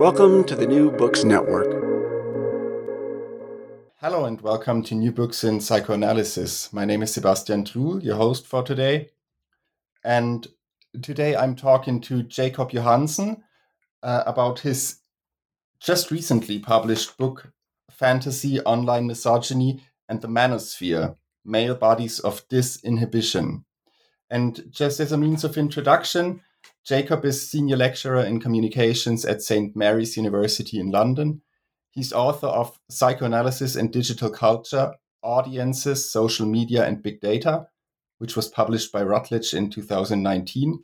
Welcome to the New Books Network. Hello and welcome to New Books in Psychoanalysis. My name is Sebastian Trul, your host for today. And today I'm talking to Jacob Johansen about his just recently published book, Fantasy, Online Misogyny, and the Manosphere, Male Bodies of Disinhibition. And just as a means of introduction, Jacob is senior lecturer in communications at St. Mary's University in London. He's author of Psychoanalysis and Digital Culture, Audiences, Social Media, and Big Data, which was published by Routledge in 2019,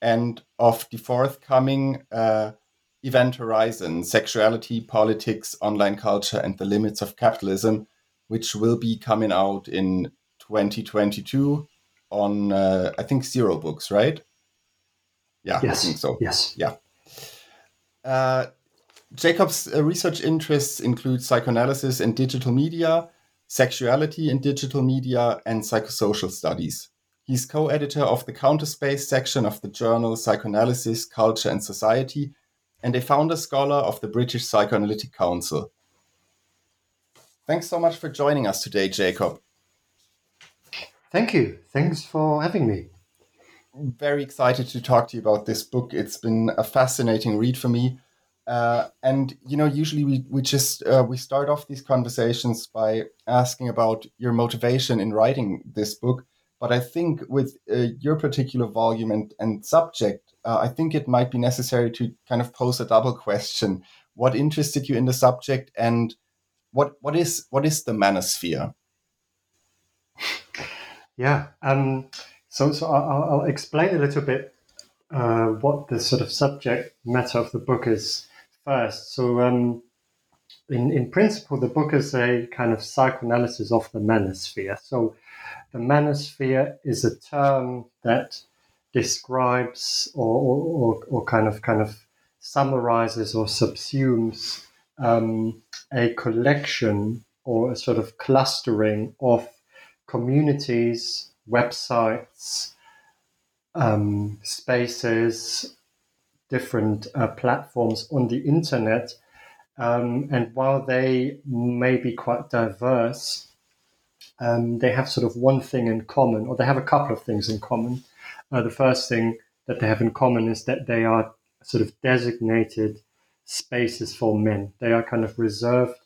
and of the forthcoming Event Horizon, Sexuality, Politics, Online Culture, and the Limits of Capitalism, which will be coming out in 2022 on, I think, Zero Books, right? Yeah, yes. I think so. Yes. Yeah. Jacob's research interests include psychoanalysis and digital media, sexuality in digital media, and psychosocial studies. He's co-editor of the Counterspace section of the journal Psychoanalysis, Culture, and Society, and a founder scholar of the British Psychoanalytic Council. Thanks so much for joining us today, Jacob. Thank you. Thanks for having me. I'm very excited to talk to you about this book. It's been a fascinating read for me. And, you know, usually we start off these conversations by asking about your motivation in writing this book. But I think with your particular volume and subject, I think it might be necessary to kind of pose a double question. What interested you in the subject, and what is the manosphere? Yeah. So I'll explain a little bit what the sort of subject matter of the book is. First, so in principle, the book is a kind of psychoanalysis of the manosphere. So the manosphere is a term that describes or kind of summarizes or subsumes a collection or a sort of clustering of communities, websites, spaces, different platforms on the internet. And while they may be quite diverse, they have sort of one thing in common, or they have a couple of things in common. The first thing that they have in common is that they are sort of designated spaces for men. They are kind of reserved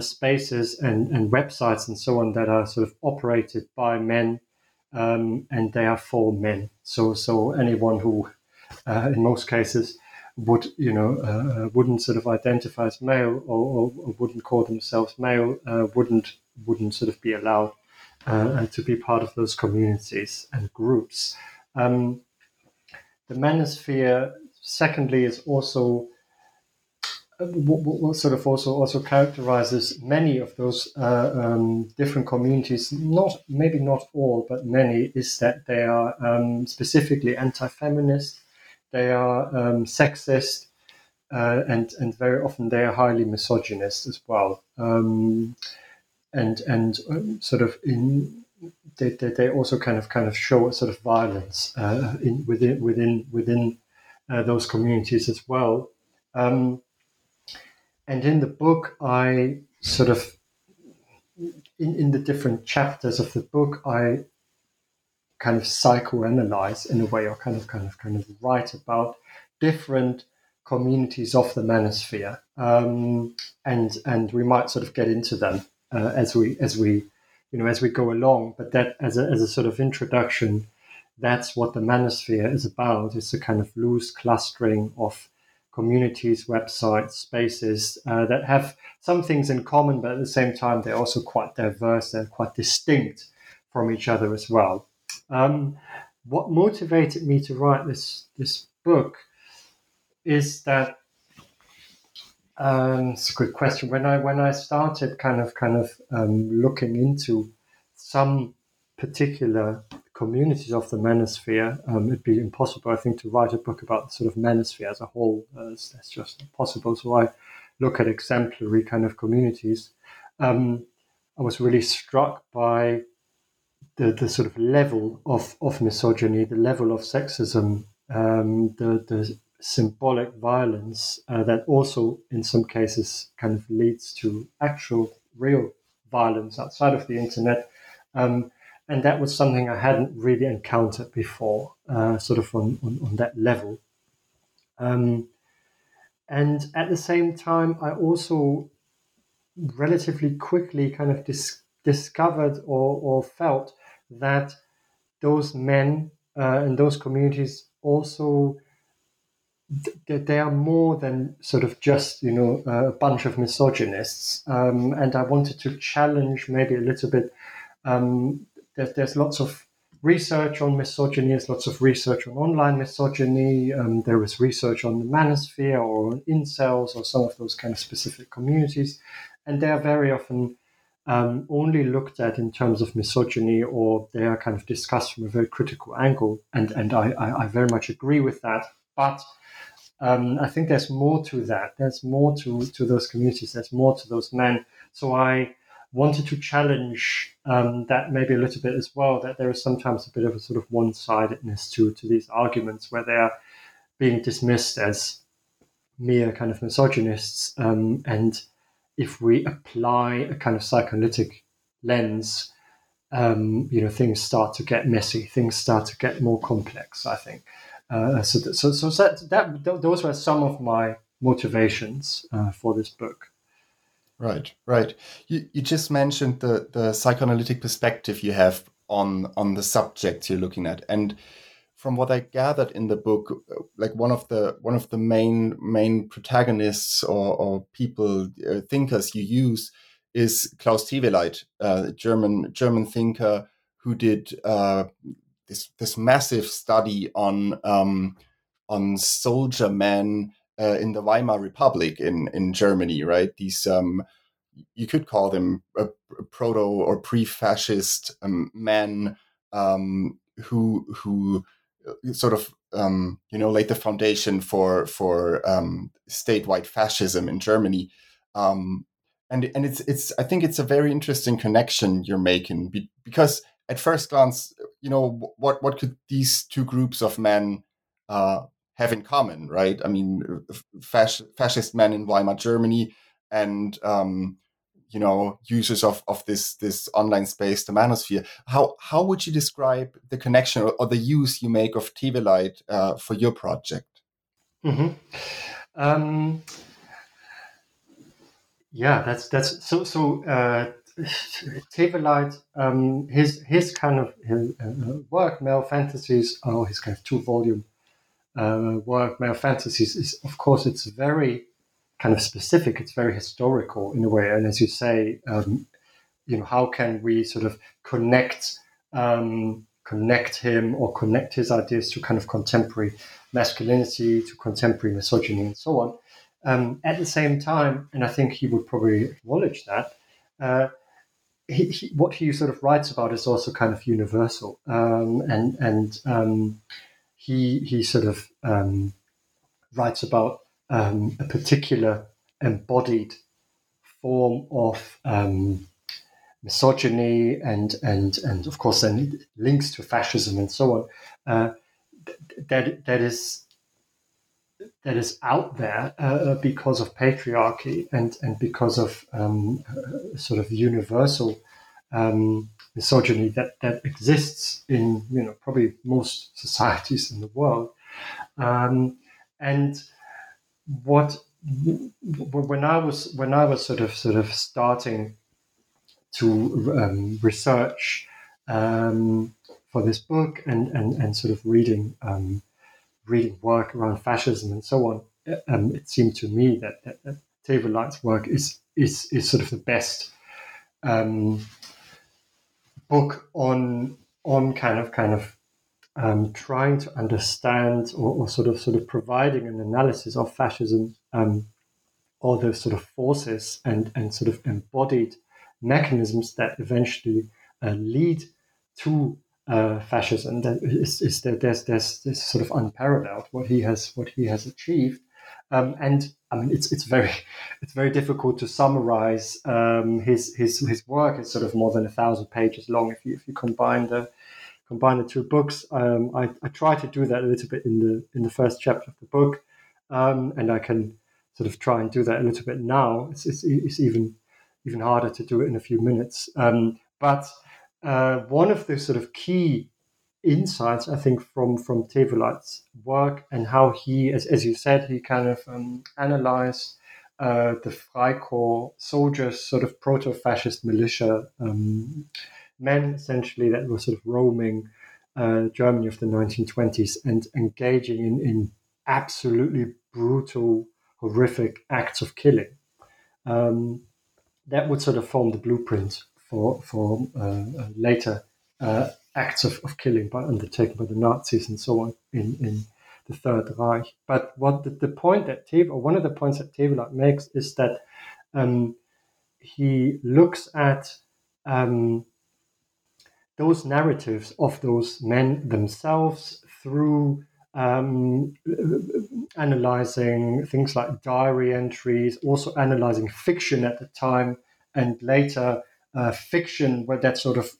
spaces and websites and so on that are sort of operated by men, and they are for men. So anyone who in most cases wouldn't sort of identify as male or wouldn't call themselves male wouldn't sort of be allowed to be part of those communities and groups. The manosphere, secondly, is also what sort of also characterizes many of those different communities, maybe not all, but many, is that they are specifically anti-feminist. They are sexist, and very often they are highly misogynist as well. They also kind of show a sort of violence within those communities as well. And in the book, I sort of in the different chapters of the book, I kind of psychoanalyze in a way, or kind of write about different communities of the manosphere, and we might sort of get into them as we go along. But that, as a sort of introduction, that's what the manosphere is about. It's a kind of loose clustering of communities, websites, spaces that have some things in common, but at the same time they're also quite diverse. They're quite distinct from each other as well. What motivated me to write this book is that It's a good question. When I started kind of looking into some particular communities of the manosphere, it'd be impossible, I think, to write a book about the sort of manosphere as a whole. That's just impossible. So I look at exemplary kind of communities. I was really struck by the sort of level of misogyny, the level of sexism, the symbolic violence that also in some cases kind of leads to actual real violence outside of the internet. And that was something I hadn't really encountered before, sort of on that level. And at the same time, I also relatively quickly kind of discovered or felt that those men in those communities also, they are more than sort of just, you know, a bunch of misogynists. And I wanted to challenge maybe a little bit. There's lots of research on misogyny. There's lots of research on online misogyny. There was research on the manosphere or on incels or some of those kind of specific communities. And they are very often only looked at in terms of misogyny, or they are kind of discussed from a very critical angle. And I very much agree with that. But I think there's more to that. There's more to those communities. There's more to those men. So I wanted to challenge that maybe a little bit as well, that there is sometimes a bit of a sort of one-sidedness to these arguments where they are being dismissed as mere kind of misogynists. And if we apply a kind of psychoanalytic lens, you know, things start to get messy, things start to get more complex, I think. So those were some of my motivations for this book. Right. You just mentioned the psychoanalytic perspective you have on the subjects you're looking at, and from what I gathered in the book, like one of the main protagonists or people thinkers you use is Klaus Theweleit, a German thinker who did this massive study on soldier men. In the Weimar Republic in Germany, right? These, you could call them a proto or pre-fascist men who sort of, you know, laid the foundation for statewide fascism in Germany. And it's I think it's a very interesting connection you're making, because at first glance, you know, what could these two groups of men have in common, right? I mean, fascist men in Weimar Germany, and you know, users of this online space, the manosphere. How would you describe the connection or the use you make of Theweleit for your project? Mm-hmm. Yeah, that's so. Theweleit, his kind of work, Male Fantasies, his kind of two-volume. Work Male Fantasies is, of course, it's very kind of specific. It's very historical in a way, and as you say, you know, how can we sort of connect him or connect his ideas to kind of contemporary masculinity, to contemporary misogyny, and so on. At the same time, and I think he would probably acknowledge that, what he sort of writes about is also kind of universal, and He sort of writes about a particular embodied form of misogyny, and of course then links to fascism and so on. That is out there because of patriarchy and because of sort of universal misogyny that exists in, you know, probably most societies in the world. And when I was sort of starting to research for this book and sort of reading work around fascism and so on, it seemed to me that Theweleit's work is sort of the best book on kind of trying to understand or sort of providing an analysis of fascism all those sort of forces and sort of embodied mechanisms that eventually lead to fascism. That is that there's this sort of unparalleled what he has achieved. And I mean, it's very difficult to summarize his work. It's sort of more than 1,000 pages long if you combine the two books. I try to do that a little bit in the first chapter of the book, and I can sort of try and do that a little bit now. It's even harder to do it in a few minutes. But one of the sort of key insights, I think, from Theweleit's work and how he, as you said, he kind of analyzed the Freikorps soldiers, sort of proto-fascist militia men, essentially, that were sort of roaming Germany of the 1920s and engaging in absolutely brutal, horrific acts of killing. That would sort of form the blueprint for later acts of killing undertaken by the Nazis and so on in the Third Reich. But one of the points that Theweleit makes is that he looks at those narratives of those men themselves through analyzing things like diary entries, also analyzing fiction at the time and later fiction where that sort of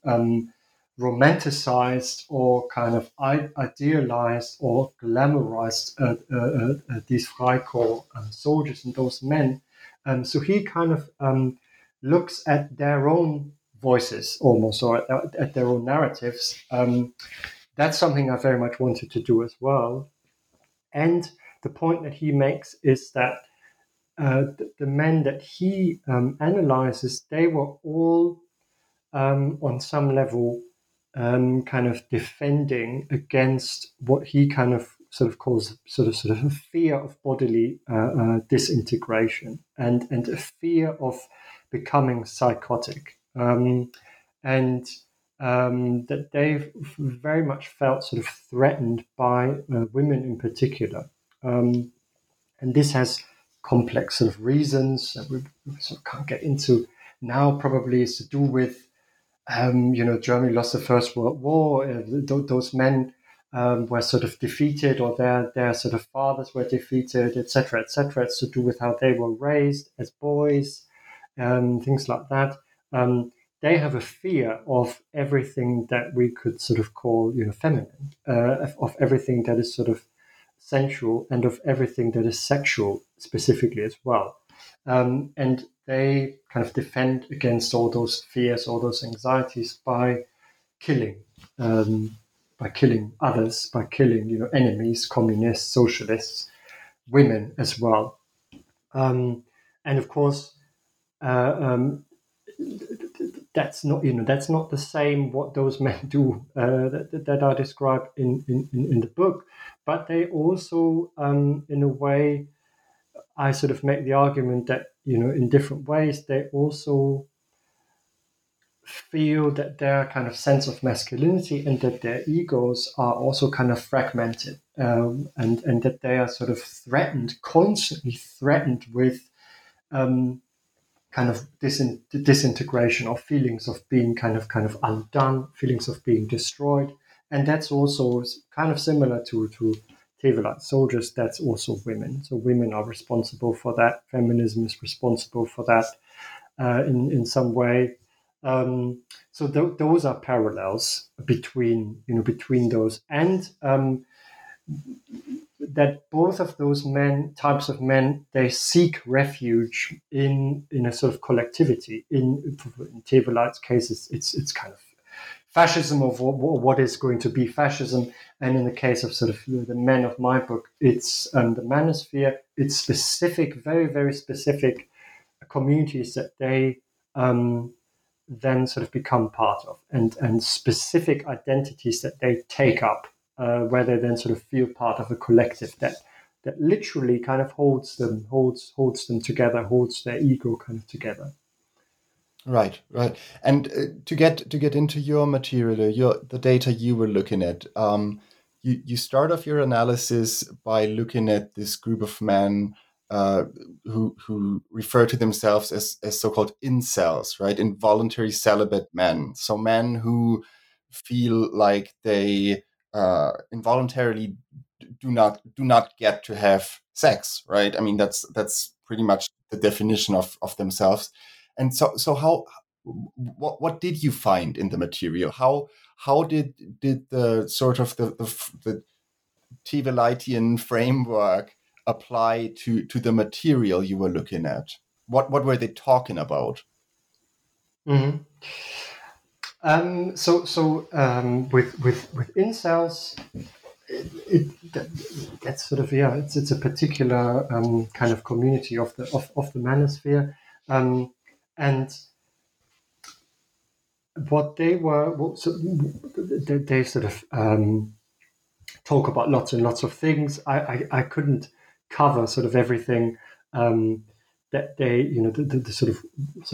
romanticized or kind of idealized or glamorized these Freikorps soldiers and those men. So he kind of looks at their own voices almost, or at their own narratives. That's something I very much wanted to do as well. And the point that he makes is that the men that he analyzes, they were all on some level kind of defending against what he kind of sort of calls sort of a fear of bodily disintegration and a fear of becoming psychotic, and that they very much felt sort of threatened by women in particular, and this has complex sort of reasons that we sort of can't get into now. Probably is to do with Germany lost the First World War. Those men were sort of defeated, or their sort of fathers were defeated, etc., etc. It's to do with how they were raised as boys, things like that. They have a fear of everything that we could sort of call, feminine, of everything that is sort of sensual and of everything that is sexual specifically as well. And they kind of defend against all those fears, all those anxieties by killing, others, by killing, enemies, communists, socialists, women as well. And of course, that's not the same what those men do that are described in the book, but they also in a way, I sort of make the argument that in different ways they also feel that their kind of sense of masculinity and that their egos are also kind of fragmented, and that they are sort of constantly threatened with kind of disintegration or feelings of being kind of undone, feelings of being destroyed. And that's also kind of similar to Theweleit soldiers. That's also women. So women are responsible for that. Feminism is responsible for that in some way. So those are parallels between those. And that both of those types of men, they seek refuge in a sort of collectivity. In Theweleit's case, it's kind of fascism, or what is going to be fascism. And in the case of sort of the men of my book, it's the manosphere. It's specific, very, very specific communities that they then sort of become part of, and specific identities that they take up. Where they then sort of feel part of a collective that literally kind of holds them together, holds their ego kind of together. Right. And to get into your material, the data you were looking at, you start off your analysis by looking at this group of men who refer to themselves as so-called incels, right? Involuntary celibate men. So men who feel like they involuntarily do not get to have sex, right? I mean, that's pretty much the definition of themselves. And so how, what did you find in the material? How did the sort of the Theweleitian framework apply to the material you were looking at? What were they talking about? Mm-hmm. With incels, that's sort of, yeah, it's a particular kind of community of the manosphere, and what they were, they sort of talk about lots and lots of things. I couldn't cover sort of everything that they, you know, the sort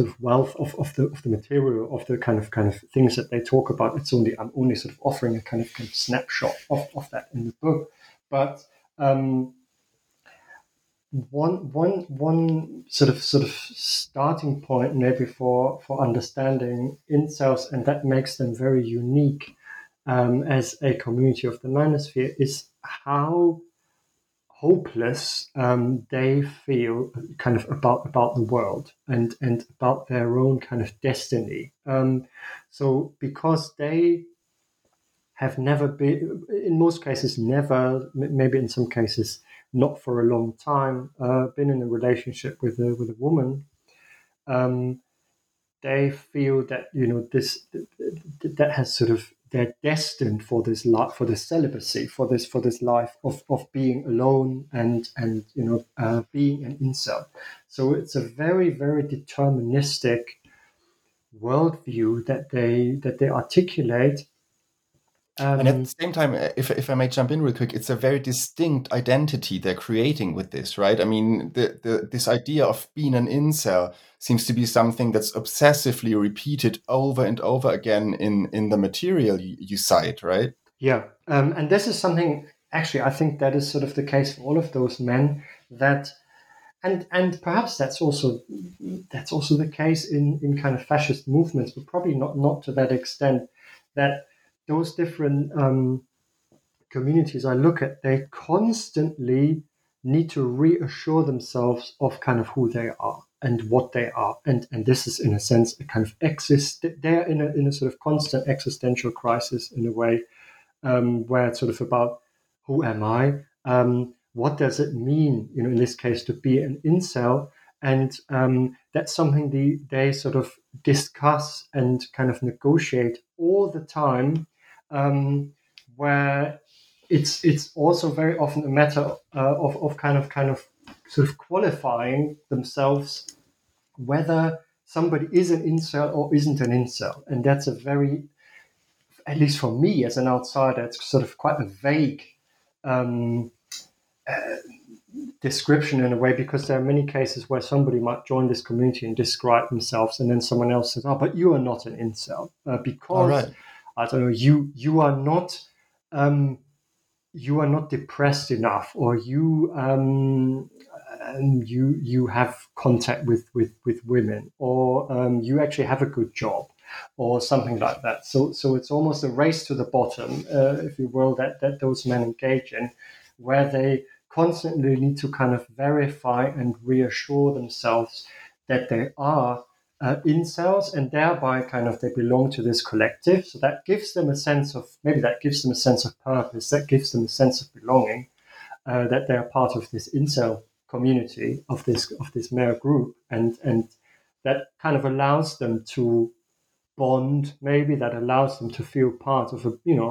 of wealth of the material, of the kind of things that they talk about. It's only, I'm only sort of offering a kind of snapshot of that in the book. But one sort of starting point maybe for understanding incels, and that makes them very unique as a community of the manosphere, is how hopeless they feel kind of about the world and about their own kind of destiny. So because they have never been, in most cases never, maybe in some cases not for a long time, been in a relationship with a woman, they feel that, you know, that has sort of, they're destined for this life, for this celibacy, for this life of being alone and you know, being an incel. So it's a very, very deterministic worldview that they articulate. And at the same time, if I may jump in real quick, it's a very distinct identity they're creating with this, right? I mean, this idea of being an incel seems to be something that's obsessively repeated over and over again in the material you cite, right? Yeah, and this is something, actually, I think that is sort of the case for all of those men, that, and perhaps that's also the case in kind of fascist movements, but probably not to that extent, that those different communities I look at, they constantly need to reassure themselves of kind of who they are and what they are, and this is in a sense a kind of they're in a sort of constant existential crisis in a way, where it's sort of about who am I, what does it mean, you know, in this case to be an incel, and that's something they sort of discuss and kind of negotiate all the time. Where it's also very often a matter of kind of sort of qualifying themselves whether somebody is an incel or isn't an incel, and that's a very, at least for me as an outsider, it's sort of quite a vague description in a way, because there are many cases where somebody might join this community and describe themselves, and then someone else says, "Oh, but you are not an incel because right. I don't know, you are not depressed enough, or you have contact with women, or you actually have a good job," or something like that. So it's almost a race to the bottom, if you will, that those men engage in, where they constantly need to kind of verify and reassure themselves that they are incels, and thereby kind of they belong to this collective. So that gives them a sense of, maybe that gives them a sense of purpose, that gives them a sense of belonging, that they are part of this incel community, of this male group, and that kind of allows them to bond, maybe that allows them to feel part of a, you know,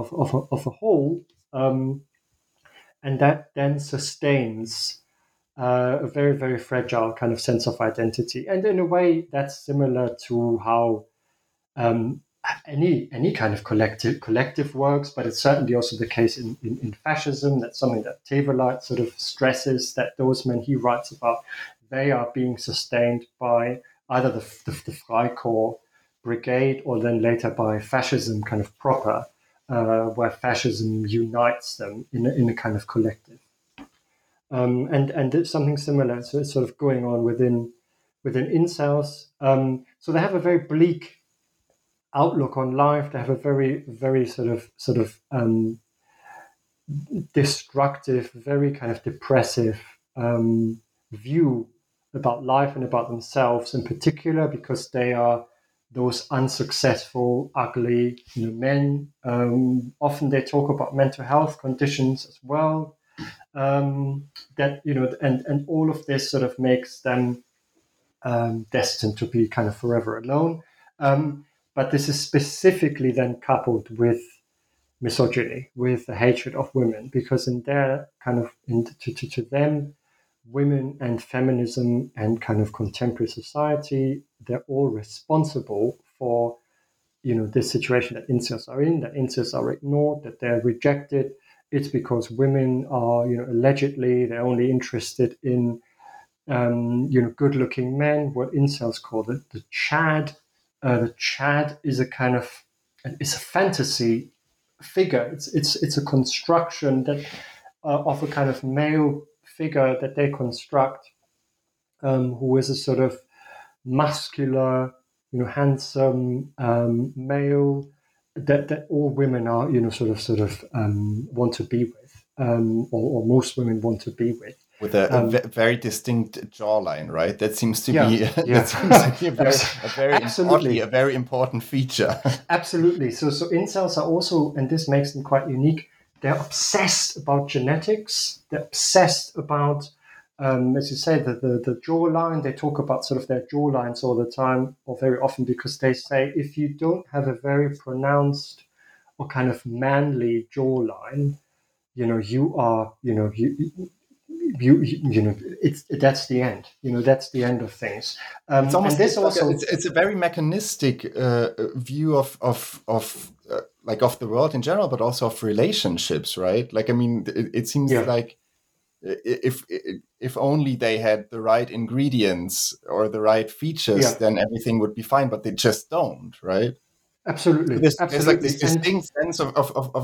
of a whole. And that then sustains a very, very fragile kind of sense of identity. And in a way, that's similar to how any kind of collective works, but it's certainly also the case in fascism. That's something that Theweleit sort of stresses, that those men he writes about, they are being sustained by either the Freikorps brigade, or then later by fascism kind of proper, where fascism unites them in a kind of collective. And it's something similar. So it's sort of going on within incels. So they have a very bleak outlook on life. They have a very, very sort of destructive, very kind of depressive view about life and about themselves in particular, because they are those unsuccessful, ugly, men. Often they talk about mental health conditions as well. And all of this sort of makes them destined to be kind of forever alone. But this is specifically then coupled with misogyny, with the hatred of women, because in their kind of to them, women and feminism and kind of contemporary society, they're all responsible for, this situation that incels are in, that incels are ignored, that they're rejected. It's because women are, allegedly they're only interested in, good-looking men, what incels call the Chad. The Chad is a kind of, it's a fantasy figure. It's a construction that of a kind of male figure that they construct, who is a sort of muscular, handsome male that all women are, sort of want to be with, or most women want to be with. With a very distinct jawline, right? That seems to be a very important feature. Absolutely. So incels are also, and this makes them quite unique, they're obsessed about genetics. They're obsessed about, as you say, the jawline. They talk about sort of their jawlines all the time, or very often, because they say if you don't have a very pronounced or kind of manly jawline, that's the end. That's the end of things. It's almost it's a very mechanistic view of the world in general, but also of relationships, right? Like, I mean, it seems like if only they had the right ingredients or the right features, then everything would be fine. But they just don't, right? Absolutely. There's like this distinct sense of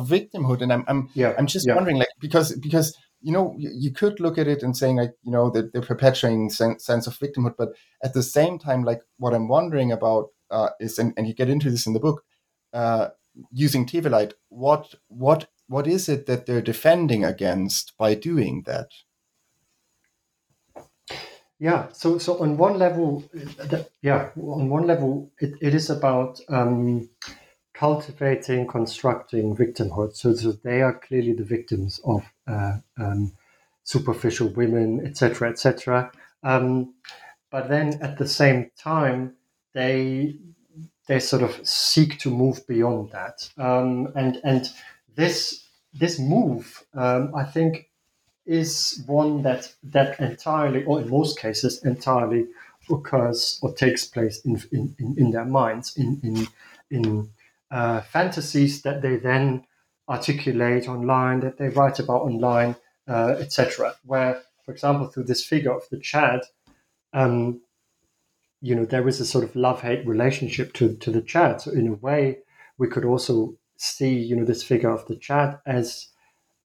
victimhood, and I'm just wondering, like, because. You could look at it and saying like, that they're perpetuating sense of victimhood, but at the same time, like what I'm wondering about is, and you get into this in the book, using Theweleit, what is it that they're defending against by doing that? Yeah. So on one level, it is about cultivating, constructing victimhood. So they are clearly the victims of superficial women, etc., etc. But then at the same time, they sort of seek to move beyond that. And this move, I think, is one that entirely, or in most cases, entirely occurs or takes place in their minds, in fantasies that they then articulate online, that they write about online, etc. Where, for example, through this figure of the Chad, there is a sort of love-hate relationship to the Chad. So in a way, we could also see, this figure of the Chad as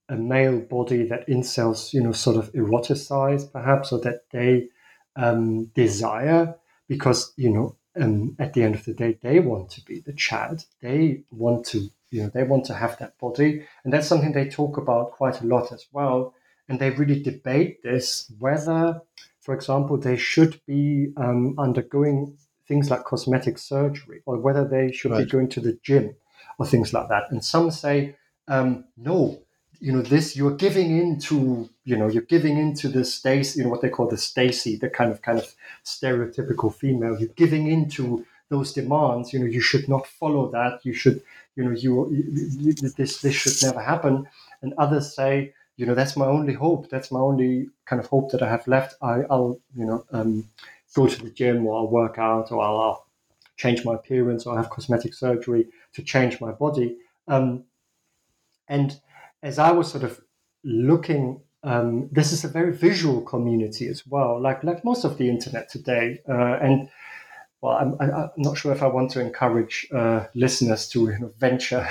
a male body that incels, sort of eroticize perhaps, or that they desire because, at the end of the day, they want to be the Chad. They want to, they want to have that body. And that's something they talk about quite a lot as well. And they really debate this, whether, for example, they should be undergoing things like cosmetic surgery, or whether they should be going to the gym or things like that. And some say, no, this, you're giving into the Stacey, what they call the Stacey, the kind of stereotypical female. You're giving into those demands. You should not follow that. You should, this should never happen. And others say, that's my only hope. That's my only kind of hope that I have left. I'll go to the gym, or I'll work out, or I'll change my appearance, or I'll have cosmetic surgery to change my body. And as I was sort of looking, this is a very visual community as well, like most of the internet today. And well, I'm not sure if I want to encourage listeners to venture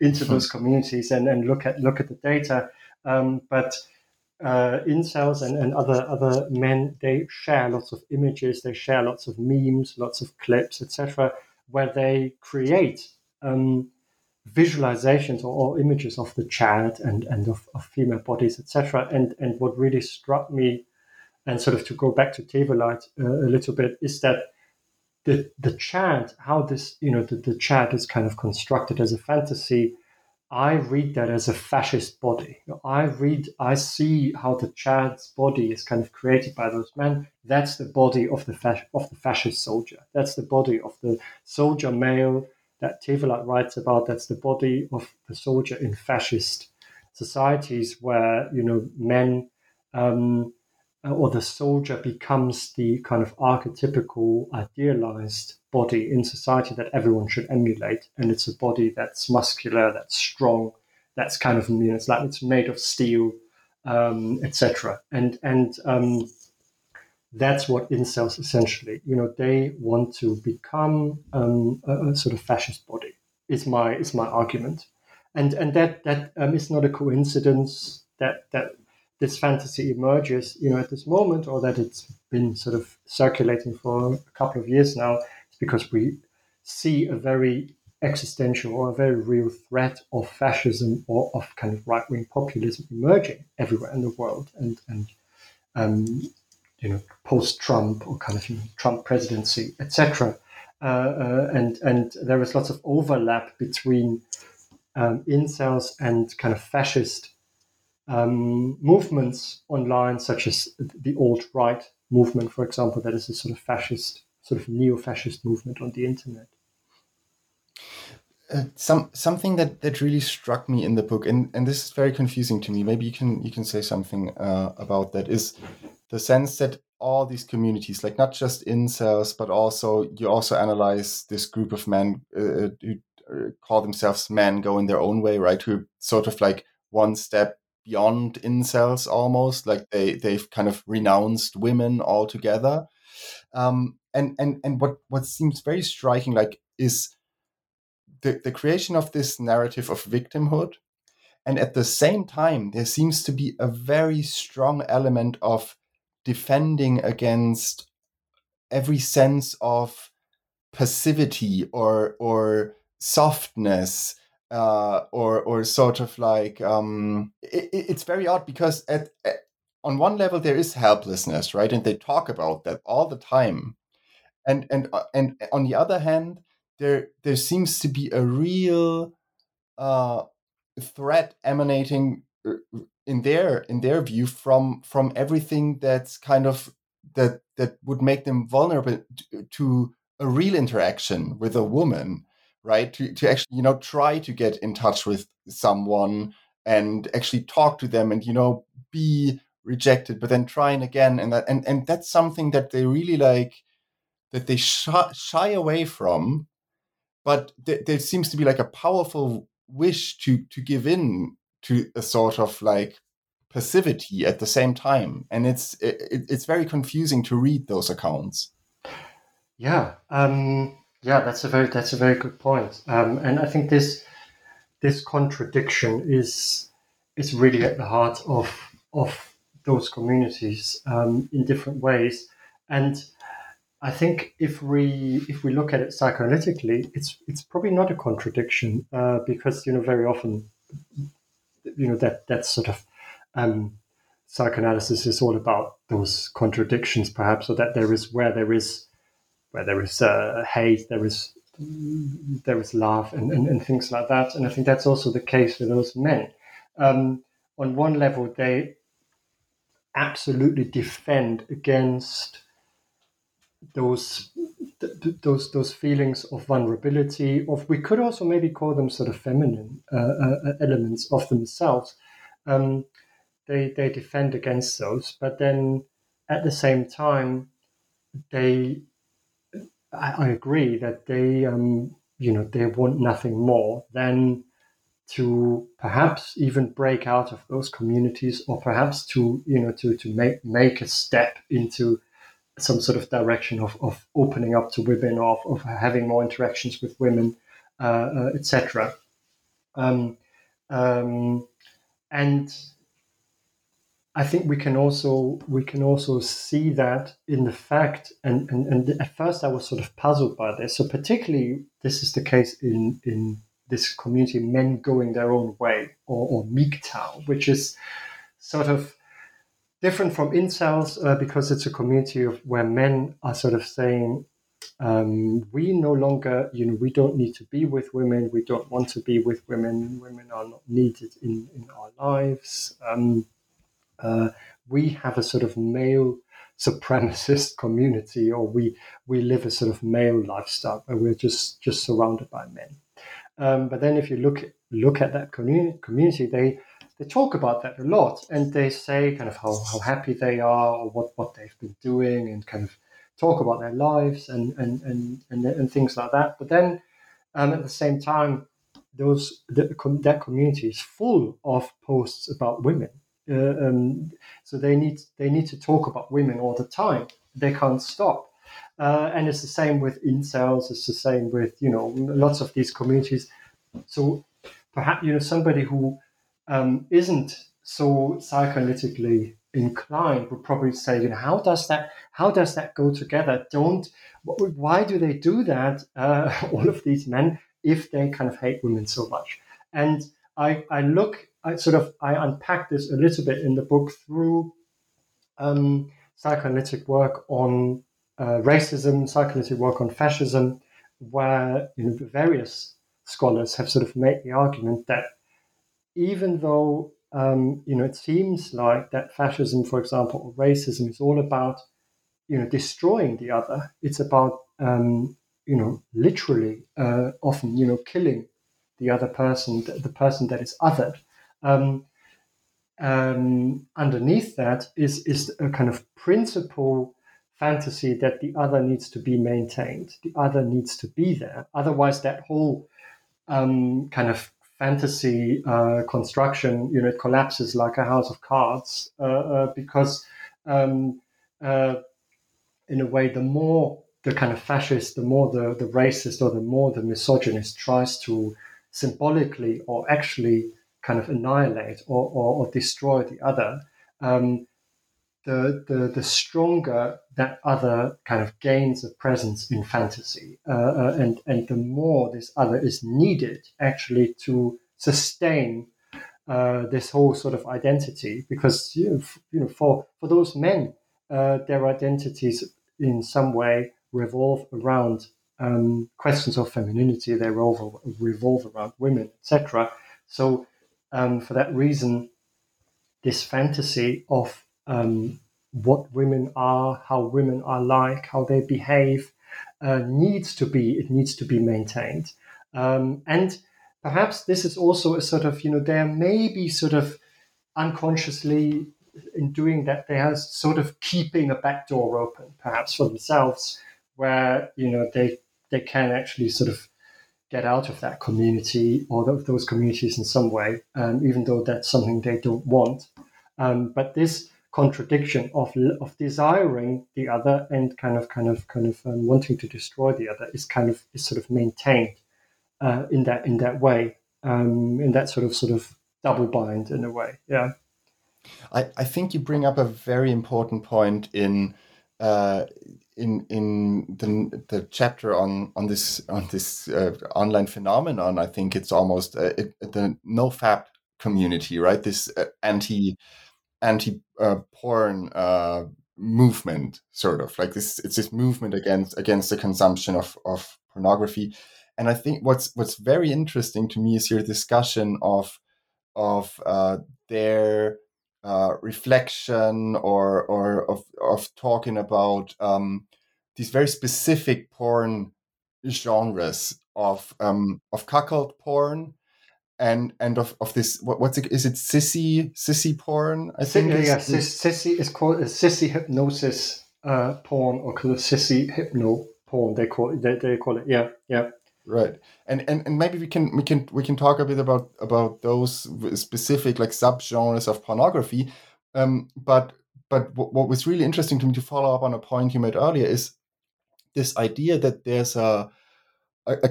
into those communities and look at the data. But incels and other men, they share lots of images, they share lots of memes, lots of clips, etc., where they create visualizations or images of the child and of female bodies, etc. And what really struck me, and sort of to go back to Theweleit a little bit, is that the child, how this, you know, the child is kind of constructed as a fantasy. I read that as a fascist body. I see how the child's body is kind of created by those men. That's the body of the fascist soldier. That's the body of the soldier male that Theweleit writes about. That's the body of the soldier in fascist societies where, you know, men or the soldier becomes the kind of archetypical idealized body in society that everyone should emulate. And it's a body that's muscular, that's strong, that's kind of, you know, it's like it's made of steel, etc. And that's what incels essentially, you know, they want to become a sort of fascist body is my argument. And that is not a coincidence that this fantasy emerges, you know, at this moment, or that it's been sort of circulating for a couple of years now. It's because we see a very existential or a very real threat of fascism or of kind of right-wing populism emerging everywhere in the world. And you know, post-Trump or kind of, you know, Trump presidency, etc. And there is lots of overlap between incels and kind of fascist movements online, such as the alt-right movement, for example, that is a sort of fascist, sort of neo-fascist movement on the internet. Something that really struck me in the book, and this is very confusing to me. Maybe you can say something about that. Is the sense that all these communities, like not just incels, but also you also analyze this group of men who call themselves men, go in their own way, right? Who sort of like one step beyond incels, almost like they've kind of renounced women altogether, and what seems very striking, like, is the creation of this narrative of victimhood, and at the same time there seems to be a very strong element of defending against every sense of passivity or softness. Or sort of like it's very odd, because at on one level there is helplessness, right, and they talk about that all the time, and on the other hand there seems to be a real threat emanating in their view from everything that's kind of that would make them vulnerable to a real interaction with a woman. Right, to actually, you know, try to get in touch with someone and actually talk to them, and, you know, be rejected, but then trying again, and that's something that they really like, that they shy away from, but there seems to be like a powerful wish to give in to a sort of like passivity at the same time, and it's very confusing to read those accounts. Yeah. Yeah, that's a very good point, and I think this contradiction is really at the heart of those communities in different ways, and I think if we look at it psychoanalytically, it's probably not a contradiction because, you know, very often, you know, that's sort of psychoanalysis is all about those contradictions, perhaps, or that there is hate, there is love, and things like that. And I think that's also the case for those men. On one level, they absolutely defend against those feelings of vulnerability, of, we could also maybe call them sort of feminine elements of themselves. They defend against those, but then at the same time, I agree that they, you know, they want nothing more than to perhaps even break out of those communities, or perhaps to, you know, to make a step into some sort of direction of opening up to women, of having more interactions with women, etc. And I think we can also see that in the fact, and at first I was sort of puzzled by this. So particularly this is the case in this community, men going their own way, or MGTOW, which is sort of different from incels because it's a community of where men are sort of saying, we no longer, we don't need to be with women. We don't want to be with women. Women are not needed in our lives. We have a sort of male supremacist community, or we live a sort of male lifestyle, and we're just surrounded by men. But then if you look at that community, they talk about that a lot, and they say kind of how happy they are, or what they've been doing, and kind of talk about their lives and things like that. But then at the same time, that community is full of posts about women. So they need to talk about women all the time. They can't stop. And it's the same with incels. It's the same with, lots of these communities. So perhaps, somebody who isn't so psychoanalytically inclined would probably say, how does that go together? Why do they do that, all of these men, if they kind of hate women so much? And I unpack this a little bit in the book through psychoanalytic work on racism, psychoanalytic work on fascism, where various scholars have sort of made the argument that even though it seems like that fascism, for example, or racism is all about destroying the other, it's about literally often killing the other person, the person that is othered. Underneath that is a kind of principle fantasy that the other needs to be maintained, the other needs to be there. Otherwise, that whole kind of fantasy construction, it collapses like a house of cards, because in a way, the more the kind of fascist, the more the racist, or the more the misogynist tries to symbolically or actually kind of annihilate or destroy the other, the stronger that other kind of gains a presence in fantasy, and the more this other is needed actually to sustain this whole sort of identity, because for those men, their identities in some way revolve around questions of femininity. They revolve around women, etc. So for that reason, this fantasy of what women are, how women are like, how they behave, needs to be maintained. And perhaps this is also a sort of, there may be sort of unconsciously, in doing that, they are sort of keeping a back door open, perhaps for themselves, where they can actually sort of get out of that community or those communities in some way, even though that's something they don't want. But this contradiction of desiring the other and kind of wanting to destroy the other is sort of maintained in that way, in that sort of double bind in a way. Yeah, I think you bring up a very important point in the chapter on this online phenomenon. I think it's almost the nofap community, right? This anti porn movement, sort of like this. It's this movement against the consumption of pornography, and I think what's very interesting to me is your discussion of their reflection or of talking about these very specific porn genres of cuckold porn and of this is it sissy porn? I think sissy is called sissy hypnosis porn, or sissy hypno porn. They call it. Yeah. Right, and maybe we can talk a bit about those specific like subgenres of pornography, but what was really interesting to me, to follow up on a point you made earlier, is this idea that there's a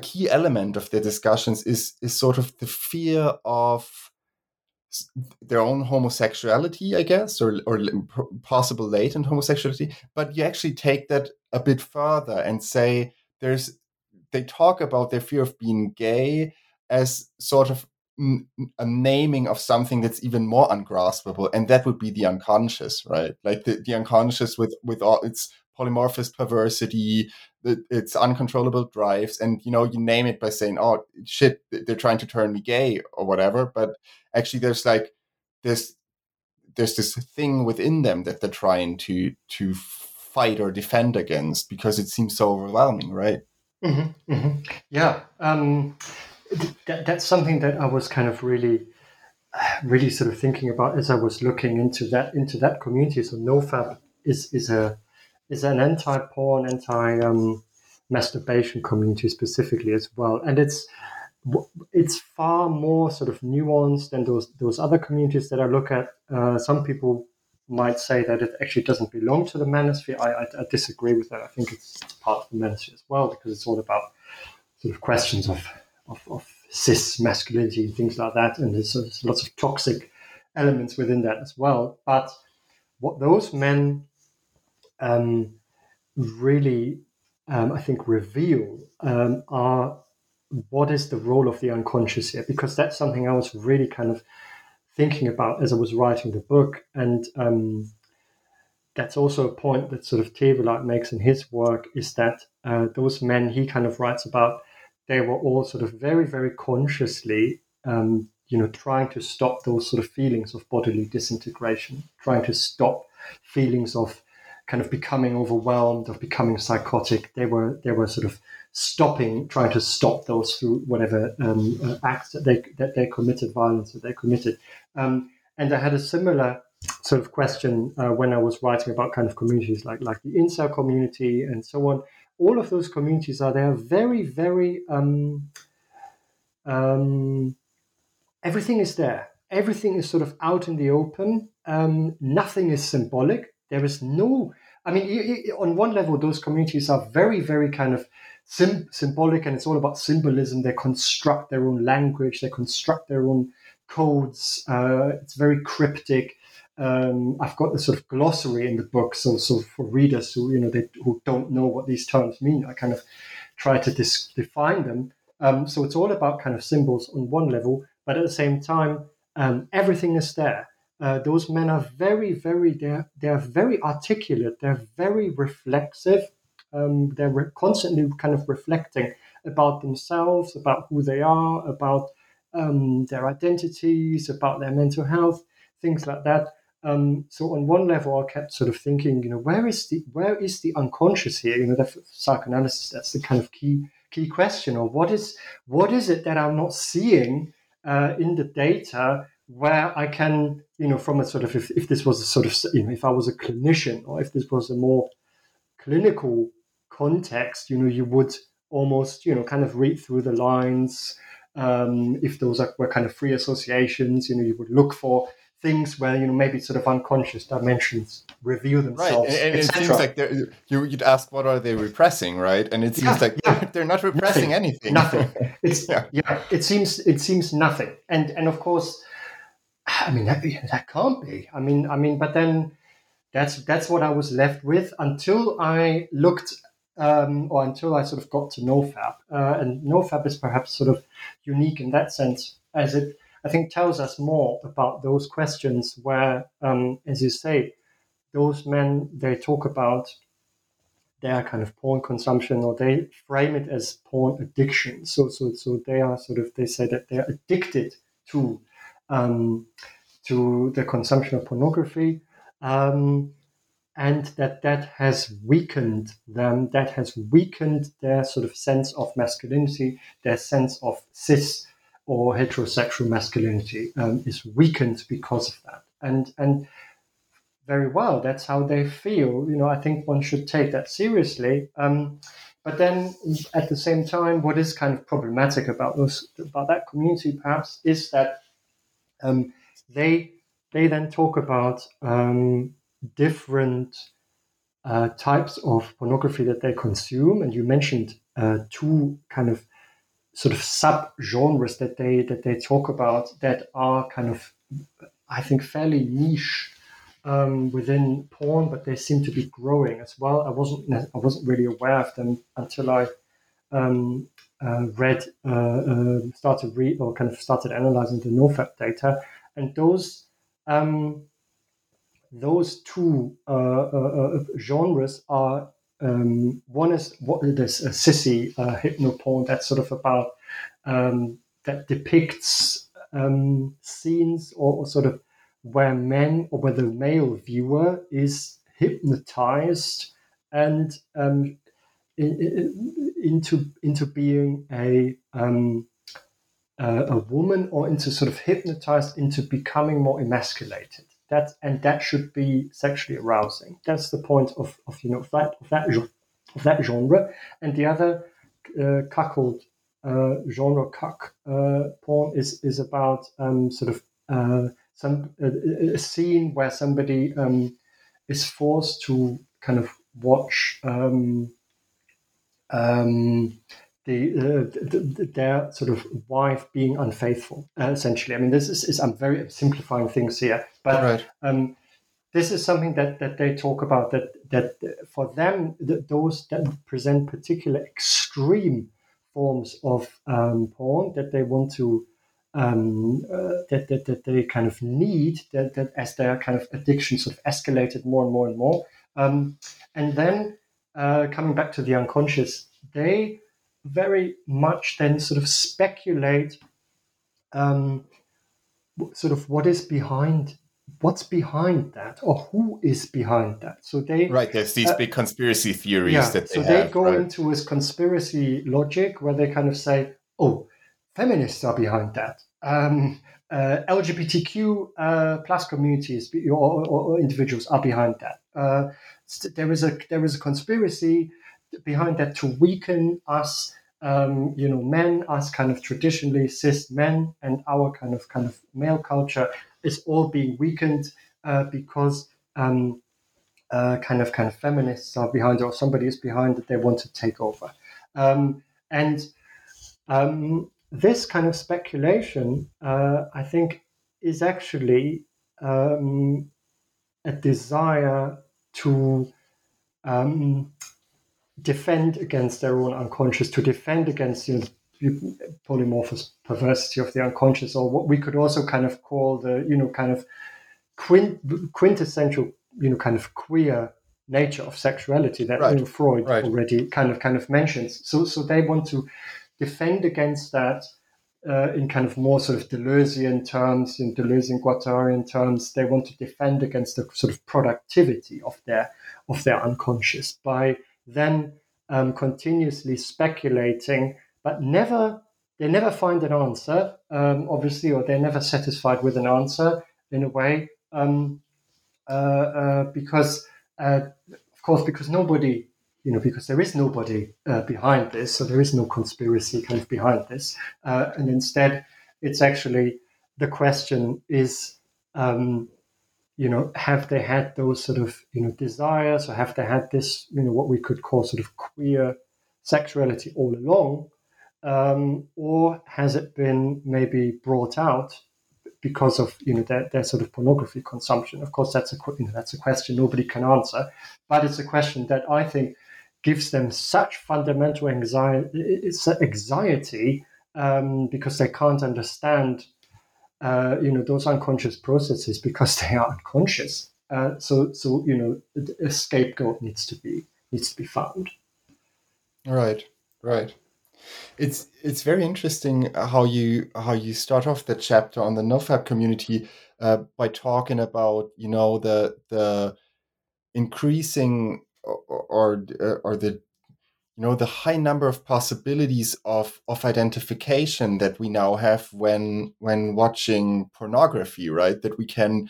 key element of the discussions is sort of the fear of their own homosexuality, I guess, or possible latent homosexuality. But you actually take that a bit further and say they talk about their fear of being gay as sort of a naming of something that's even more ungraspable, and that would be the unconscious, right? Like the unconscious with all its polymorphous perversity, its uncontrollable drives, and you name it by saying, "Oh shit, they're trying to turn me gay" or whatever. But actually, there's this thing within them that they're trying to fight or defend against because it seems so overwhelming, right? Mm-hmm, mm-hmm. Yeah. That's something that I was kind of really sort of thinking about as I was looking into that community. So NoFap is an anti-porn, anti-masturbation community specifically as well, and it's far more sort of nuanced than those other communities that I look at. Some people might say that it actually doesn't belong to the manosphere. I disagree with that. I think it's part of the manosphere as well, because it's all about sort of questions of cis masculinity and things like that, and there's lots of toxic elements within that as well. But what those men I think reveal are what is the role of the unconscious here, because that's something I was really kind of thinking about as I was writing the book, and that's also a point that sort of Theweleit makes in his work, is that those men he kind of writes about, they were all sort of very, very consciously, trying to stop those sort of feelings of bodily disintegration, trying to stop feelings of kind of becoming overwhelmed, of becoming psychotic. They were sort of trying to stop those through whatever acts that they committed, violence that they committed. And I had a similar sort of question when I was writing about kind of communities like the incel community and so on. All of those communities are very, very, everything is there. Everything is sort of out in the open. Nothing is symbolic. There is no, on one level, those communities are very, very kind of symbolic, and it's all about symbolism. They construct their own language. They construct their own codes. It's very cryptic. I've got a sort of glossary in the book, so for readers who don't know what these terms mean, I kind of try to define them. So it's all about kind of symbols on one level, but at the same time, everything is there. Those men are very, very, they're very articulate, they're very reflexive, they're constantly kind of reflecting about themselves, about who they are, about their identities, about their mental health, things like that. So on one level, I kept sort of thinking, where is the unconscious here? That psychoanalysis, that's the kind of key question, or what is it that I'm not seeing in the data, where I can, from a sort of, if this was a sort of, if I was a clinician, or if this was a more clinical context, you would almost, kind of read through the lines. If those were kind of free associations, you would look for things where maybe sort of unconscious dimensions reveal themselves, right? And it seems like you'd ask, what are they repressing, right? And it seems they're not repressing anything. It's it seems nothing. And of course, that can't be. But then that's what I was left with until I looked. Or until I sort of got to NoFap. And NoFap is perhaps sort of unique in that sense, as it, I think, tells us more about those questions where, as you say, those men, they talk about their kind of porn consumption, or they frame it as porn addiction. So they are sort of, they say that they're addicted to the consumption of pornography. And that has weakened them, that has weakened their sort of sense of masculinity, their sense of cis or heterosexual masculinity is weakened because of that. And very well, that's how they feel. I think one should take that seriously. But then at the same time, what is kind of problematic about that community perhaps is that they then talk about different types of pornography that they consume, and you mentioned two kind of sort of sub genres that they talk about that are kind of I think, fairly niche within porn, but they seem to be growing as well. I wasn't really aware of them until I started analyzing the NOFAP data, and those two genres are one is what there's a sissy hypnoporn that's sort of about that depicts scenes or sort of where men or where the male viewer is hypnotized and into being a woman, or into sort of hypnotized into becoming more emasculated. That should be sexually arousing. That's the point of that genre. And the other cuckold genre, porn, is about a scene where somebody is forced to kind of watch their sort of wife being unfaithful, essentially. I mean, I'm very simplifying things here, but right. This is something that they talk about, that for them, those that present particular extreme forms of porn that they want to that they kind of need, that as their kind of addictions sort of escalated more and more and more, and then coming back to the unconscious, they very much then sort of speculate sort of what's behind that, or who is behind that. So they there's these big conspiracy theories that they go into this conspiracy logic where they kind of say, oh, feminists are behind that, LGBTQ plus communities or individuals are behind that, there is a conspiracy behind that to weaken us, men, us kind of traditionally cis men, and our kind of male culture is all being weakened because kind of feminists are behind, or somebody is behind that they want to take over, this kind of speculation, I think, is actually a desire to defend against their own unconscious, to defend against polymorphous perversity of the unconscious, or what we could also kind of call the, kind of quintessential, kind of queer nature of sexuality that Freud already kind of mentions. So they want to defend against that in kind of more sort of Deleuzian terms, in Deleuzian Guattarian terms. They want to defend against the sort of productivity of their unconscious by then continuously speculating, but they never find an answer, obviously, or they're never satisfied with an answer in a way, because of course, because nobody, because there is nobody behind this, so there is no conspiracy kind of behind this, and instead, it's actually the question is, have they had those sort of, desires, or have they had this, what we could call sort of queer sexuality all along, or has it been maybe brought out because of, their sort of pornography consumption? Of course, that's a question nobody can answer, but it's a question that I think gives them such fundamental anxiety because they can't understand those unconscious processes, because they are unconscious. A scapegoat needs to be found. Right. It's very interesting how you start off the chapter on the NoFap community by talking about the increasing or the the high number of possibilities of identification that we now have when watching pornography, right? That we can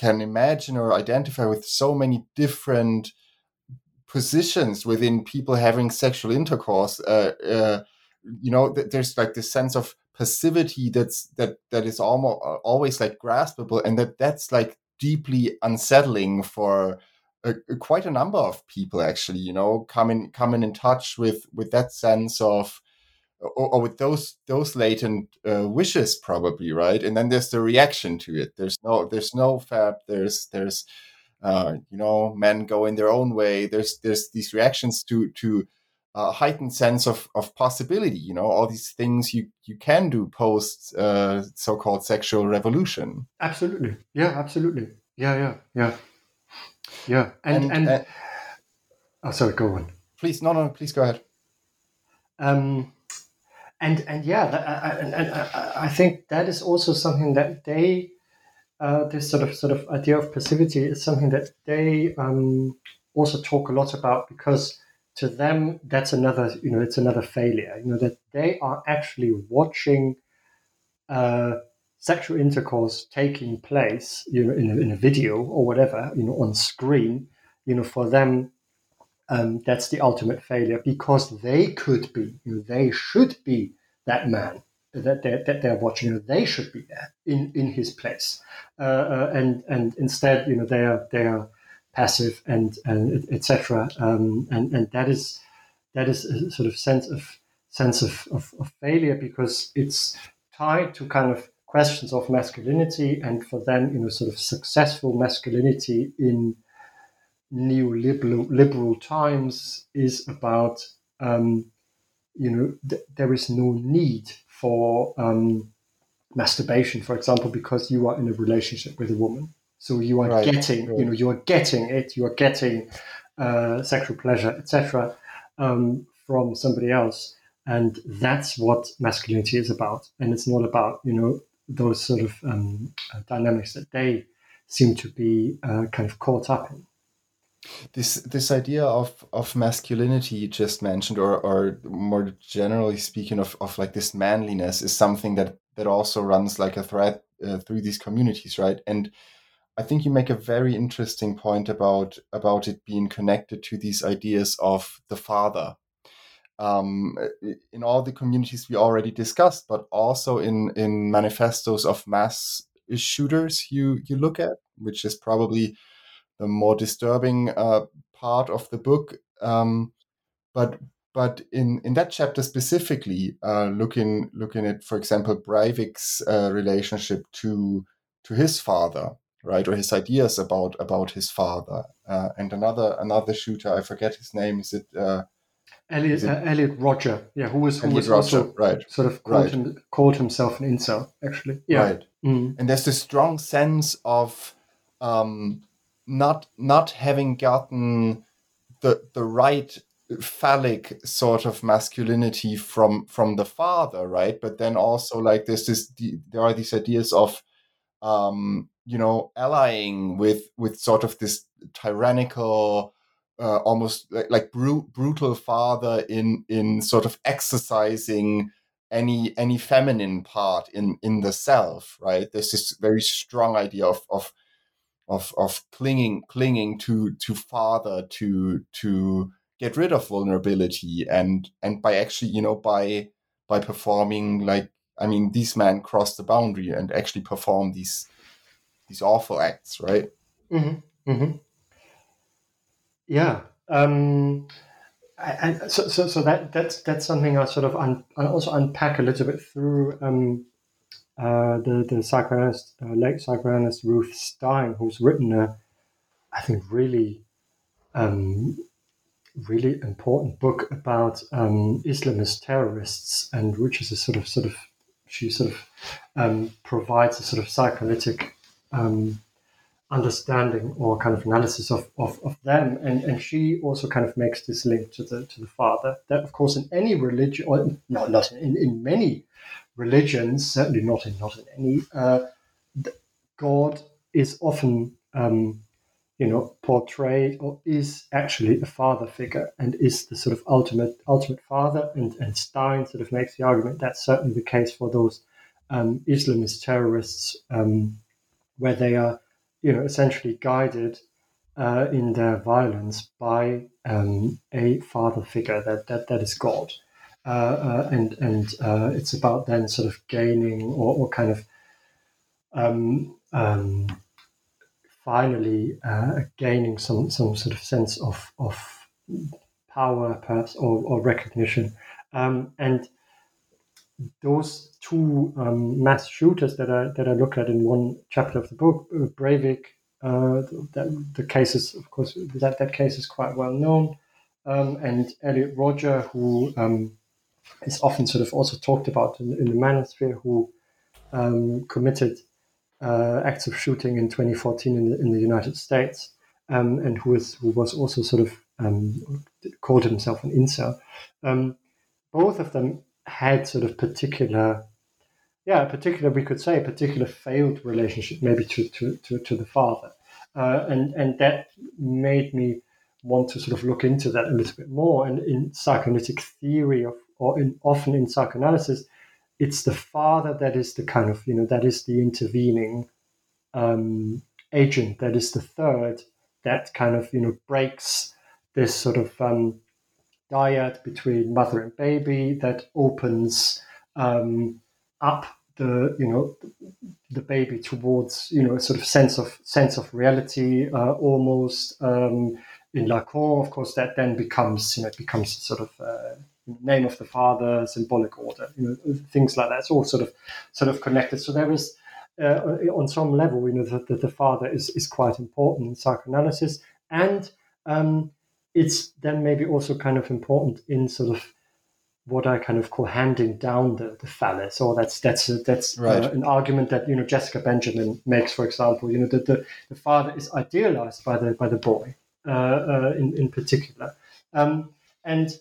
imagine or identify with so many different positions within people having sexual intercourse. There's like this sense of passivity that is almost always like graspable, and that's like deeply unsettling for quite a number of people, actually, coming in touch with that sense of or with those latent wishes, probably, right? And then there's the reaction to it. There's no fab. There's men go in their own way. There's these reactions to heightened sense of possibility. You know, all these things you can do post so-called sexual revolution. Absolutely. Yeah. Absolutely. Yeah. Yeah. Yeah. Yeah. And oh, sorry. Go on. Please. No. Please go ahead. I think that is also something that they, this sort of idea of passivity is something that they also talk a lot about, because to them that's another, it's another failure, that they are actually watching sexual intercourse taking place, in a video or whatever, on screen, for them. That's the ultimate failure, because they could be, they should be that man that they're watching. They should be there in his place, and instead, they are passive and etc. And that is a sort of sense of failure, because it's tied to kind of questions of masculinity, and for them, sort of successful masculinity in neoliberal times is about there is no need for masturbation, for example, because you are in a relationship with a woman, so you are getting sexual pleasure, etc., from somebody else, and that's what masculinity is about. And it's not about those sort of dynamics that they seem to be kind of caught up in. This idea of masculinity you just mentioned, or more generally speaking of like this manliness, is something that also runs like a thread through these communities, right? And I think you make a very interesting point about it being connected to these ideas of the father. In all the communities we already discussed, but also in manifestos of mass shooters you look at, which is probably the more disturbing part of the book, but in that chapter specifically, looking at, for example, Breivik's relationship to his father, right, or his ideas about his father, and another shooter, I forget his name, is it Elliot Rodger? Yeah, who called himself an incel, actually. Yeah, right. Mm. And there's this strong sense of not having gotten the right phallic sort of masculinity from the father, right? But then also like there are these ideas of allying with sort of this tyrannical, almost like brutal father in sort of exercising any feminine part in the self, right? There's this very strong idea of clinging to father to get rid of vulnerability, and by actually by performing, like, I mean, these men cross the boundary and actually perform these awful acts, right? Mm-hmm. Mm-hmm. Yeah. So that's something I sort of I also unpack a little bit through the psychoanalyst, late psychoanalyst Ruth Stein, who's written a really important book about Islamist terrorists, and which is a sort of she provides a sort of psychoanalytic understanding or kind of analysis of them, and she also kind of makes this link to the father. That, of course, in any religion, or not in many religions, certainly not in any, God is often portrayed, or is actually a father figure, and is the sort of ultimate father, and Stein sort of makes the argument that's certainly the case for those Islamist terrorists, where they are essentially guided in their violence by a father figure that is God. And it's about then sort of gaining or kind of finally gaining some sort of sense of power, perhaps, or recognition. And those two mass shooters that I look at in one chapter of the book, Breivik, the case is, of course, that case is quite well known, and Elliot Rodger, who is often sort of also talked about in the manosphere, who committed acts of shooting in 2014 in the United States, and who was also sort of called himself an incel. Both of them had sort of particular failed relationship, maybe to the father, and that made me want to sort of look into that a little bit more. And in psychoanalytic theory often in psychoanalysis, it's the father that is the kind of, that is the intervening agent, that is the third, that kind of, breaks this sort of dyad between mother and baby, that opens up the, the baby towards, a sort of sense of reality, almost. In Lacan, of course, that then becomes, it becomes sort of name of the father, symbolic order, things like that. It's all sort of connected. So there is, on some level, that the father is quite important in psychoanalysis, and it's then maybe also kind of important in sort of what I kind of call handing down the phallus. Or that's right. An argument that Jessica Benjamin makes, for example. That the father is idealized by the boy, in particular, and.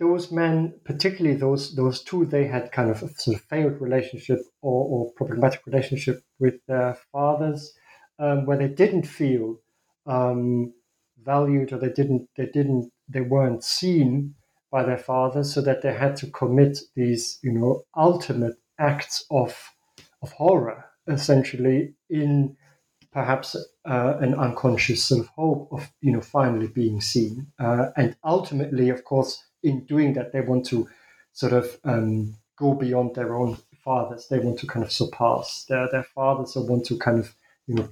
Those men, particularly those two, they had kind of a sort of failed relationship or problematic relationship with their fathers, where they didn't feel valued, or they weren't seen by their fathers, so that they had to commit these, ultimate acts of horror, essentially, in perhaps an unconscious sort of hope of, finally being seen. And ultimately, of course, in doing that, they want to sort of go beyond their own fathers. They want to kind of surpass their fathers, or want to kind of,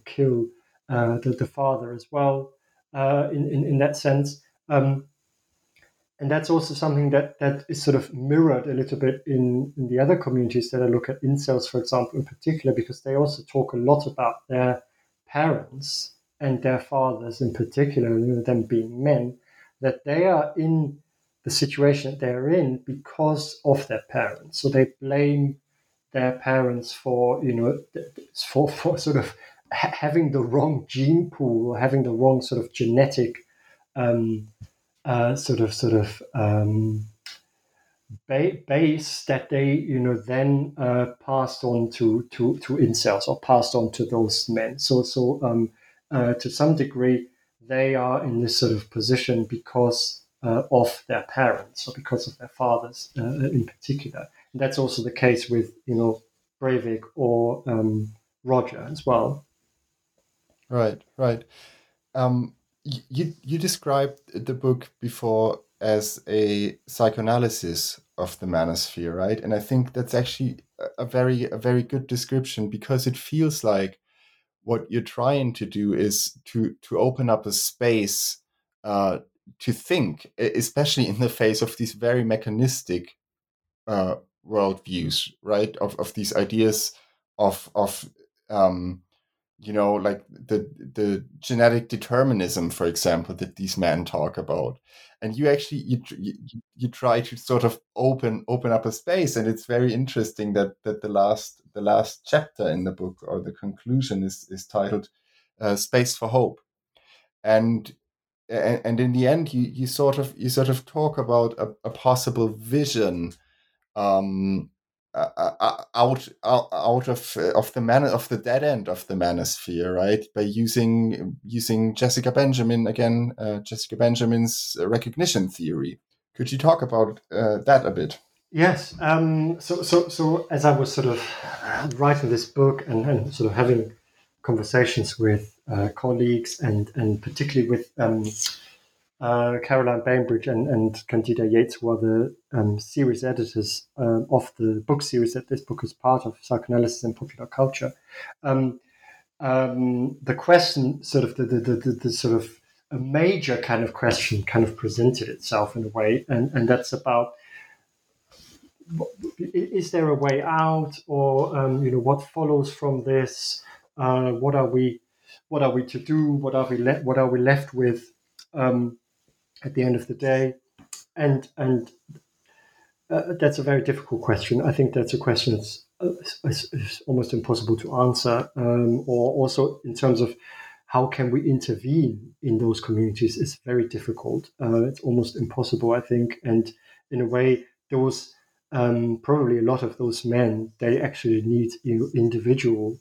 kill the father as well, in that sense. And that's also something that is sort of mirrored a little bit in the other communities that I look at, incels, for example, in particular, because they also talk a lot about their parents and their fathers in particular, them being men, that they are in the situation that they're in because of their parents. So they blame their parents for, for sort of having the wrong gene pool, or having the wrong sort of genetic base that they then passed on to incels, or passed on to those men. So to some degree they are in this sort of position because of their parents, or because of their fathers in particular. And that's also the case with Breivik or Rodger as well. Right. You described the book before as a psychoanalysis of the manosphere, right? And I think that's actually a very good description, because it feels like what you're trying to do is to open up a space to think, especially in the face of these very mechanistic worldviews, right? Of these ideas of like the genetic determinism, for example, that these men talk about, and you try to sort of open up a space. And it's very interesting that the last chapter in the book, or the conclusion, is titled "Space for Hope," and in the end you sort of talk about a possible vision. Out of the dead end of the manosphere, right? By using Jessica Benjamin again, Jessica Benjamin's recognition theory. Could you talk about that a bit? Yes. So as I was sort of writing this book and sort of having conversations with colleagues and particularly with Caroline Bainbridge and Candida Yates, who are the series editors of the book series that this book is part of, Psychoanalysis and Popular Culture. The question, sort of the sort of a major kind of question, kind of presented itself in a way, and that's about is there a way out, or what follows from this? What are we to do? What are we left with at the end of the day? And that's a very difficult question. I think that's a question that's almost impossible to answer. Or also in terms of how can we intervene in those communities is very difficult. It's almost impossible, I think. And in a way, those probably a lot of those men, they actually need individual.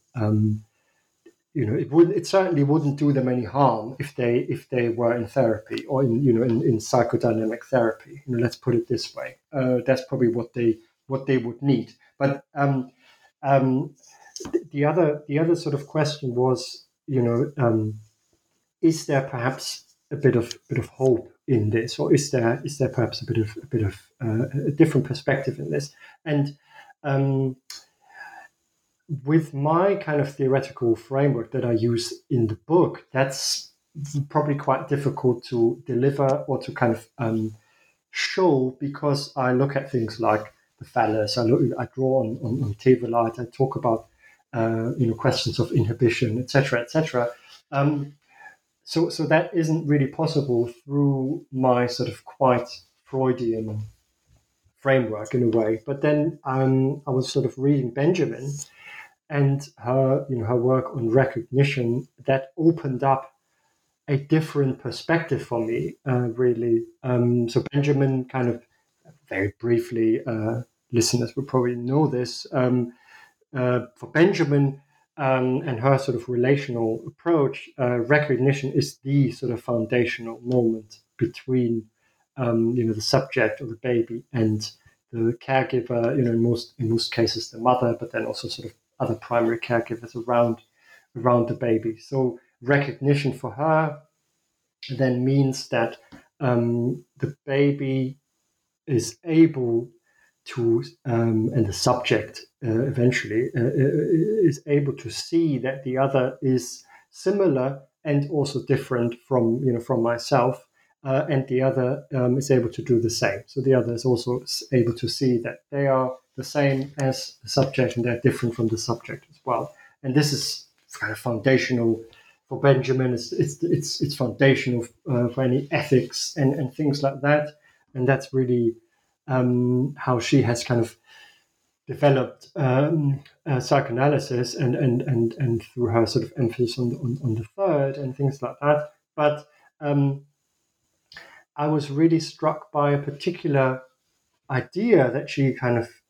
It certainly wouldn't do them any harm if they were in therapy or in psychodynamic therapy. Let's put it this way. That's probably what they would need. But the other sort of question was, is there perhaps a bit of hope in this, or is there perhaps a bit of a different perspective in this? And with my kind of theoretical framework that I use in the book, that's probably quite difficult to deliver or to kind of show, because I look at things like the phallus. I draw on Theweleit. I talk about questions of inhibition, etc., etc. So that isn't really possible through my sort of quite Freudian framework in a way. But then I was sort of reading Benjamin and her work on recognition, that opened up a different perspective for me, really. So Benjamin, kind of very briefly, listeners will probably know this. For Benjamin and her sort of relational approach, recognition is the sort of foundational moment between the subject or the baby and the caregiver. In most cases the mother, but then also sort of other primary caregivers around the baby. So recognition for her then means that the baby is able to, and the subject eventually is able to see that the other is similar and also different from myself, and the other is able to do the same. So the other is also able to see that they are the same as the subject, and they're different from the subject as well. And this is kind of foundational for Benjamin. It's foundational for any ethics and things like that. And that's really how she has kind of developed psychoanalysis, and through her sort of emphasis on the third and things like that. But I was really struck by a particular idea that she kind of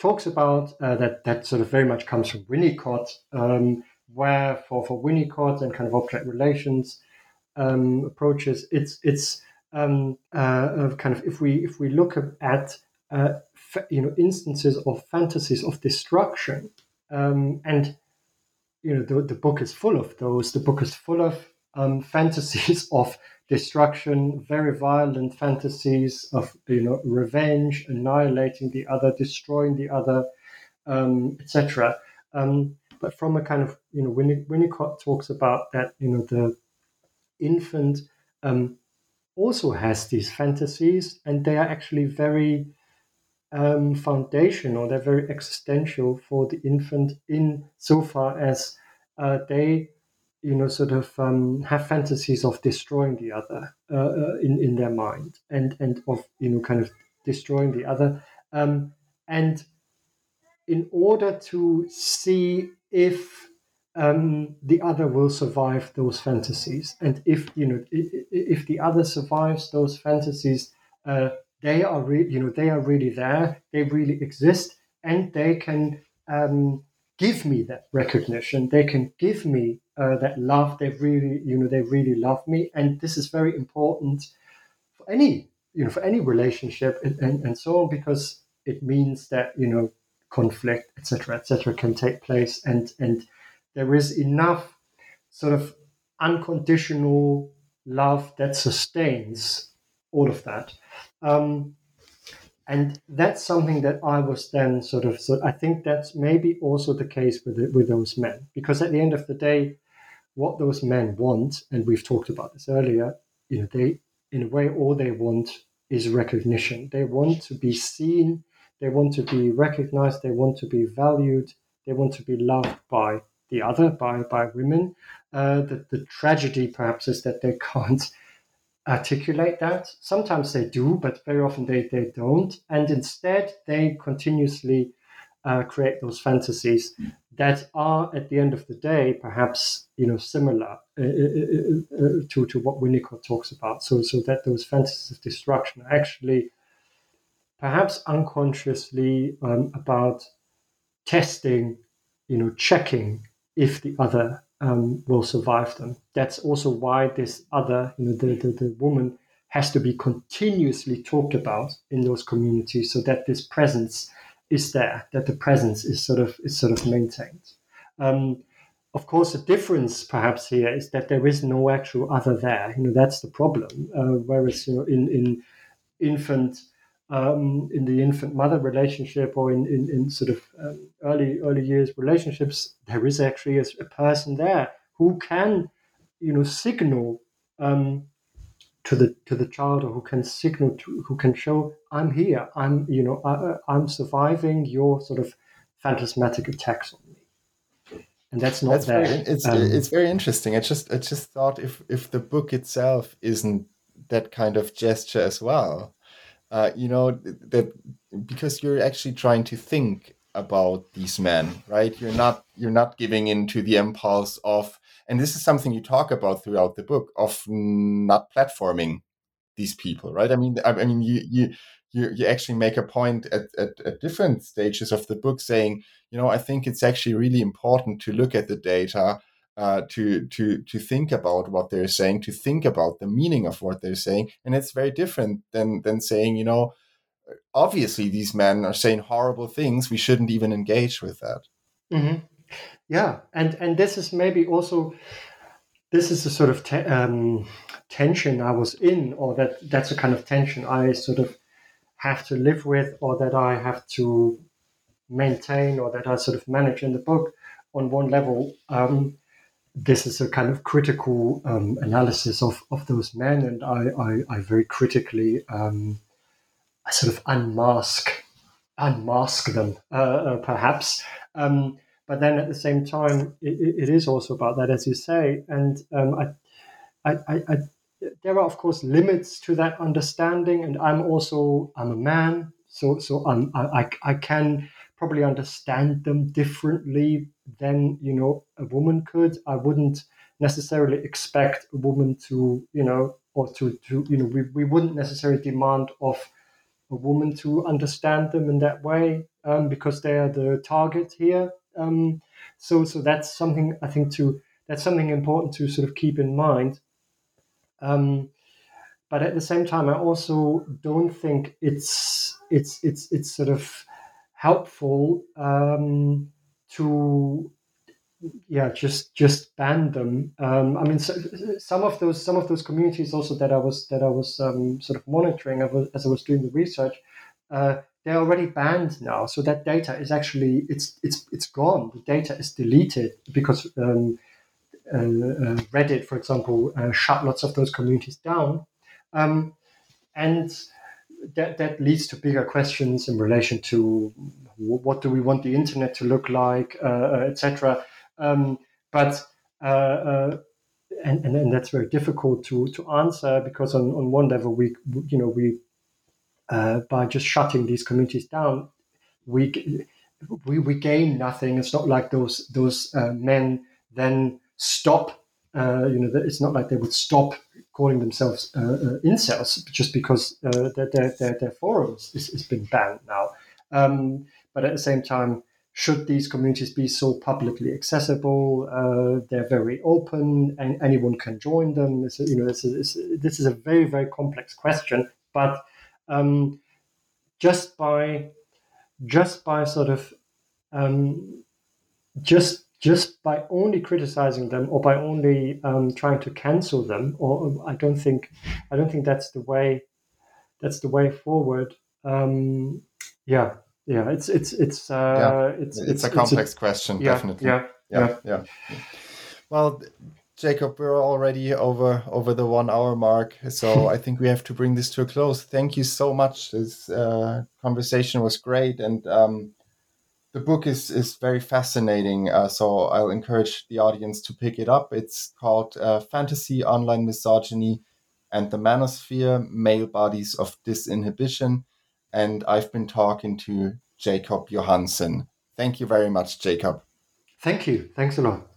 talks about, that sort of very much comes from Winnicott, where for Winnicott and kind of object relations approaches, kind of if we look at instances or fantasies of destruction, and the book is full of those. The book is full of fantasies of destruction, very violent fantasies of revenge, annihilating the other, destroying the other, etc. But from a kind of Winnicott talks about that the infant also has these fantasies, and they are actually very foundational. They're very existential for the infant in so far as they have fantasies of destroying the other in their mind, and of kind of destroying the other, and in order to see if the other will survive those fantasies, and if the other survives those fantasies, they are really there, they really exist, and they can give me that recognition. They can give me that love. They really love me, and this is very important for any relationship and so on, because it means that conflict, etc., can take place, and there is enough sort of unconditional love that sustains all of that. And that's something that I was then so I think that's maybe also the case with those men, because at the end of the day, what those men want, and we've talked about this earlier, they, in a way, all they want is recognition. They want to be seen, they want to be recognized, they want to be valued, they want to be loved by the other, by women. The tragedy, perhaps, is that they can't articulate that. Sometimes they do, but very often they don't. And instead, they continuously create those fantasies that are, at the end of the day, perhaps, similar to what Winnicott talks about. So that those fantasies of destruction are actually, perhaps unconsciously, about testing, checking if the other will survive them. That's also why this other, the woman, has to be continuously talked about in those communities, so that this presence is there, that the presence is sort of maintained. Of course, the difference perhaps here is that there is no actual other there. That's the problem. Whereas in the infant mother relationship, or in sort of early years relationships, there is actually a person there who can, signal to the child, or who can signal to, who can show, I'm here, I'm surviving your sort of phantasmatic attacks on me, and that's not there. It's very interesting. I just thought if the book itself isn't that kind of gesture as well. That because you're actually trying to think about these men, right? You're not giving in to the impulse of, and this is something you talk about throughout the book, of not platforming these people, right? I mean, you actually make a point at different stages of the book saying, I think it's actually really important to look at the data, to think about what they're saying, to think about the meaning of what they're saying. And it's very different than saying, obviously these men are saying horrible things, we shouldn't even engage with that. Mm-hmm. Yeah, and this is maybe also, this is the sort of tension I was in, or that's a kind of tension I sort of have to live with, or that I have to maintain, or that I sort of manage in the book. On one level, this is a kind of critical analysis of those men, and I very critically I sort of unmask them, perhaps. But then at the same time, it is also about that, as you say, and I there are of course limits to that understanding, and I'm a man, so I can probably understand them differently than a woman could. I wouldn't necessarily expect a woman to we wouldn't necessarily demand of a woman to understand them in that way, because they are the target here. So that's something I think that's something important to sort of keep in mind. But at the same time, I also don't think it's sort of helpful to just ban them. I mean, so, some of those communities also that I was sort of monitoring as I was doing the research, they're already banned now. So that data is actually it's gone. The data is deleted because Reddit, for example, shut lots of those communities down, and that leads to bigger questions in relation to what do we want the internet to look like, etc. But that's very difficult to answer, because on one level we by just shutting these communities down, we gain nothing. It's not like those men then stop. It's not like they would stop calling themselves incels just because their forums has been banned now. But at the same time, should these communities be so publicly accessible? They're very open, and anyone can join them. This is a very, very complex question. But by only criticizing them, or by only trying to cancel them, or I don't think that's the way. That's the way forward. It's a complex question, definitely. Yeah. Well, Jacob, we're already over the 1 hour mark, so I think we have to bring this to a close. Thank you so much. This conversation was great, and the book is very fascinating, so I'll encourage the audience to pick it up. It's called Fantasy, Online Misogyny, and the Manosphere, Male Bodies of Disinhibition, and I've been talking to Jacob Johansen. Thank you very much, Jacob. Thank you. Thanks a lot.